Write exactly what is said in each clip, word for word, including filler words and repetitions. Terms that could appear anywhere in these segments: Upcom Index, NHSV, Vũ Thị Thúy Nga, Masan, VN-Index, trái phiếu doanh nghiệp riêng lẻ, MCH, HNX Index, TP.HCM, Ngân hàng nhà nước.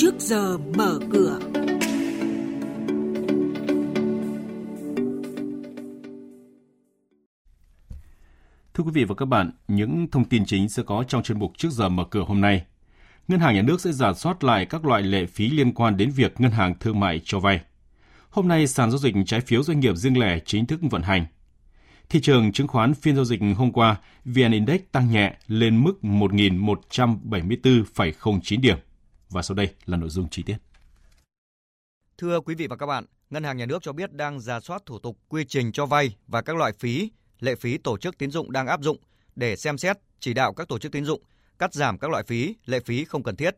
trước giờ mở cửa. Thưa quý vị và các bạn, những thông tin chính sẽ có trong chuyên mục trước giờ mở cửa hôm nay. Ngân hàng Nhà nước sẽ rà soát lại các loại lệ phí liên quan đến việc ngân hàng thương mại cho vay. Hôm nay, sàn giao dịch trái phiếu doanh nghiệp riêng lẻ chính thức vận hành. Thị trường chứng khoán phiên giao dịch hôm qua, vê en-Index tăng nhẹ lên mức một nghìn một trăm bảy mươi tư phẩy không chín điểm. Và sau đây là nội dung chi tiết. Thưa quý vị và các bạn, Ngân hàng Nhà nước cho biết đang rà soát thủ tục quy trình cho vay và các loại phí, lệ phí tổ chức tín dụng đang áp dụng để xem xét, chỉ đạo các tổ chức tín dụng cắt giảm các loại phí, lệ phí không cần thiết.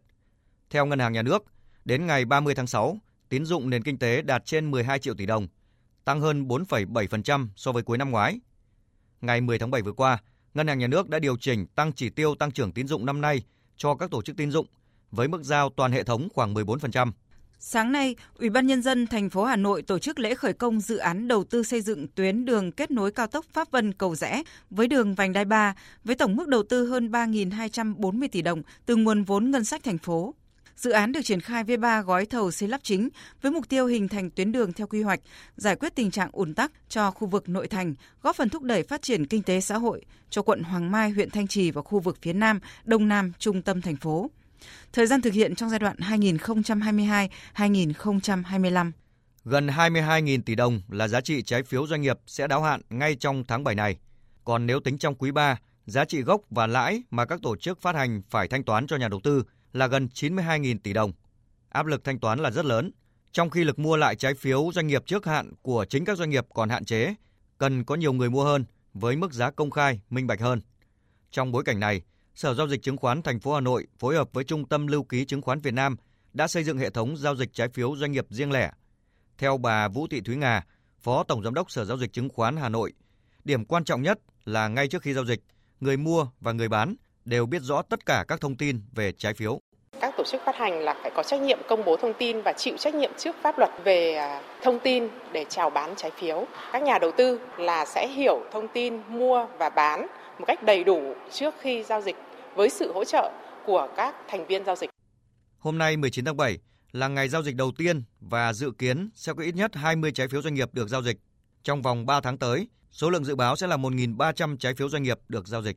Theo Ngân hàng Nhà nước, đến ngày ba mươi tháng sáu, tín dụng nền kinh tế đạt trên mười hai triệu tỷ đồng, tăng hơn bốn phẩy bảy phần trăm so với cuối năm ngoái. Ngày mười tháng bảy vừa qua, Ngân hàng Nhà nước đã điều chỉnh tăng chỉ tiêu tăng trưởng tín dụng năm nay cho các tổ chức tín dụng với mức giao toàn hệ thống khoảng mười bốn phần trăm. Sáng nay, Ủy ban Nhân dân thành phố Hà Nội tổ chức lễ khởi công dự án đầu tư xây dựng tuyến đường kết nối cao tốc Pháp Vân - Cầu Giẽ với đường vành đai ba với tổng mức đầu tư hơn ba nghìn hai trăm bốn mươi tỷ đồng từ nguồn vốn ngân sách thành phố. Dự án được triển khai với ba gói thầu xây lắp chính với mục tiêu hình thành tuyến đường theo quy hoạch, giải quyết tình trạng ùn tắc cho khu vực nội thành, góp phần thúc đẩy phát triển kinh tế xã hội cho quận Hoàng Mai, huyện Thanh Trì và khu vực phía Nam, Đông Nam, trung tâm thành phố. Thời gian thực hiện trong giai đoạn hai nghìn không trăm hai mươi hai đến hai nghìn không trăm hai mươi lăm. Gần hai mươi hai nghìn tỷ đồng là giá trị trái phiếu doanh nghiệp sẽ đáo hạn ngay trong tháng bảy này. Còn nếu tính trong quý ba, giá trị gốc và lãi mà các tổ chức phát hành phải thanh toán cho nhà đầu tư là gần chín mươi hai nghìn tỷ đồng. Áp lực thanh toán là rất lớn, trong khi lực mua lại trái phiếu doanh nghiệp trước hạn của chính các doanh nghiệp còn hạn chế, cần có nhiều người mua hơn với mức giá công khai, minh bạch hơn. Trong bối cảnh này, Sở Giao dịch Chứng khoán thành phố Hà Nội phối hợp với Trung tâm Lưu ký Chứng khoán Việt Nam đã xây dựng hệ thống giao dịch trái phiếu doanh nghiệp riêng lẻ. Theo bà Vũ Thị Thúy Nga, Phó Tổng Giám đốc Sở Giao dịch Chứng khoán Hà Nội, điểm quan trọng nhất là ngay trước khi giao dịch, người mua và người bán đều biết rõ tất cả các thông tin về trái phiếu. Các tổ chức phát hành là phải có trách nhiệm công bố thông tin và chịu trách nhiệm trước pháp luật về thông tin để chào bán trái phiếu. Các nhà đầu tư là sẽ hiểu thông tin mua và bán một cách đầy đủ trước khi giao dịch với sự hỗ trợ của các thành viên giao dịch. Hôm nay mười chín tháng bảy là ngày giao dịch đầu tiên và dự kiến sẽ có ít nhất hai mươi trái phiếu doanh nghiệp được giao dịch. Trong vòng ba tháng tới, số lượng dự báo sẽ là một nghìn ba trăm trái phiếu doanh nghiệp được giao dịch.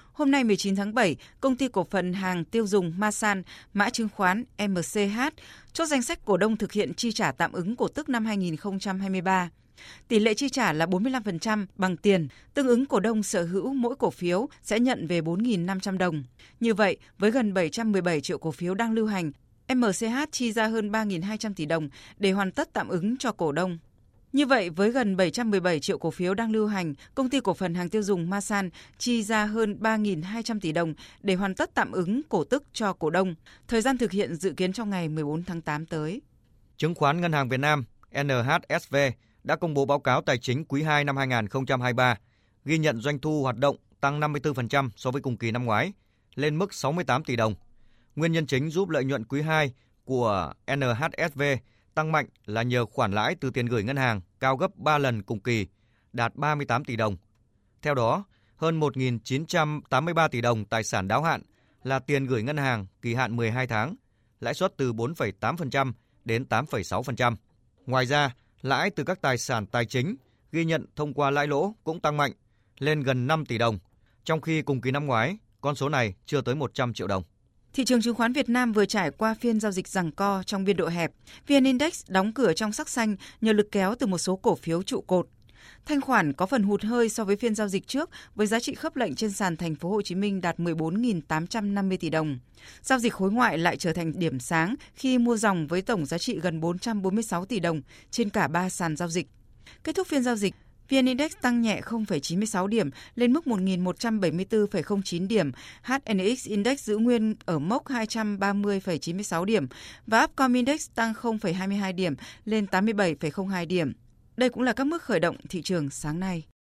Hôm nay mười chín tháng bảy, công ty cổ phần hàng tiêu dùng Masan, mã chứng khoán em xê hát, chốt danh sách cổ đông thực hiện chi trả tạm ứng cổ tức năm hai nghìn không trăm hai mươi ba. Tỷ lệ chi trả là bốn mươi lăm phần trăm bằng tiền, tương ứng cổ đông sở hữu mỗi cổ phiếu sẽ nhận về bốn nghìn năm trăm đồng. Như vậy, với gần bảy trăm mười bảy triệu cổ phiếu đang lưu hành, em xê hát chi ra hơn ba nghìn hai trăm tỷ đồng để hoàn tất tạm ứng cho cổ đông. Như vậy, với gần bảy trăm mười bảy triệu cổ phiếu đang lưu hành, công ty cổ phần hàng tiêu dùng Masan chi ra hơn ba nghìn hai trăm tỷ đồng để hoàn tất tạm ứng cổ tức cho cổ đông. Thời gian thực hiện dự kiến trong ngày mười bốn tháng tám tới. Chứng khoán Ngân hàng Việt Nam en hát ét vê đã công bố báo cáo tài chính quý hai năm hai nghìn không trăm hai mươi ba, ghi nhận doanh thu hoạt động tăng năm mươi tư phần trăm so với cùng kỳ năm ngoái, lên mức sáu mươi tám tỷ đồng. Nguyên nhân chính giúp lợi nhuận quý hai của en hát ét vê tăng mạnh là nhờ khoản lãi từ tiền gửi ngân hàng cao gấp ba lần cùng kỳ, đạt ba mươi tám tỷ đồng. Theo đó, hơn một nghìn chín trăm tám mươi ba tỷ đồng tài sản đáo hạn là tiền gửi ngân hàng kỳ hạn mười hai tháng, lãi suất từ bốn phẩy tám phần trăm đến tám phẩy sáu phần trăm. Ngoài ra, lãi từ các tài sản tài chính ghi nhận thông qua lãi lỗ cũng tăng mạnh, lên gần năm tỷ đồng, trong khi cùng kỳ năm ngoái, con số này chưa tới một trăm triệu đồng. Thị trường chứng khoán Việt Nam vừa trải qua phiên giao dịch giằng co trong biên độ hẹp. vê en-Index đóng cửa trong sắc xanh nhờ lực kéo từ một số cổ phiếu trụ cột. Thanh khoản có phần hụt hơi so với phiên giao dịch trước với giá trị khớp lệnh trên sàn thành phố Hồ Chí Minh đạt mười bốn nghìn tám trăm năm mươi tỷ đồng. Giao dịch khối ngoại lại trở thành điểm sáng khi mua dòng với tổng giá trị gần bốn trăm bốn mươi sáu tỷ đồng trên cả ba sàn giao dịch. Kết thúc phiên giao dịch, vê en-Index tăng nhẹ không phẩy chín mươi sáu điểm lên mức một nghìn một trăm bảy mươi tư phẩy không chín điểm, hát en ích Index giữ nguyên ở mốc hai trăm ba mươi phẩy chín mươi sáu điểm và Upcom Index tăng không phẩy hai mươi hai điểm lên tám mươi bảy phẩy không hai điểm. Đây cũng là các mức khởi động thị trường sáng nay.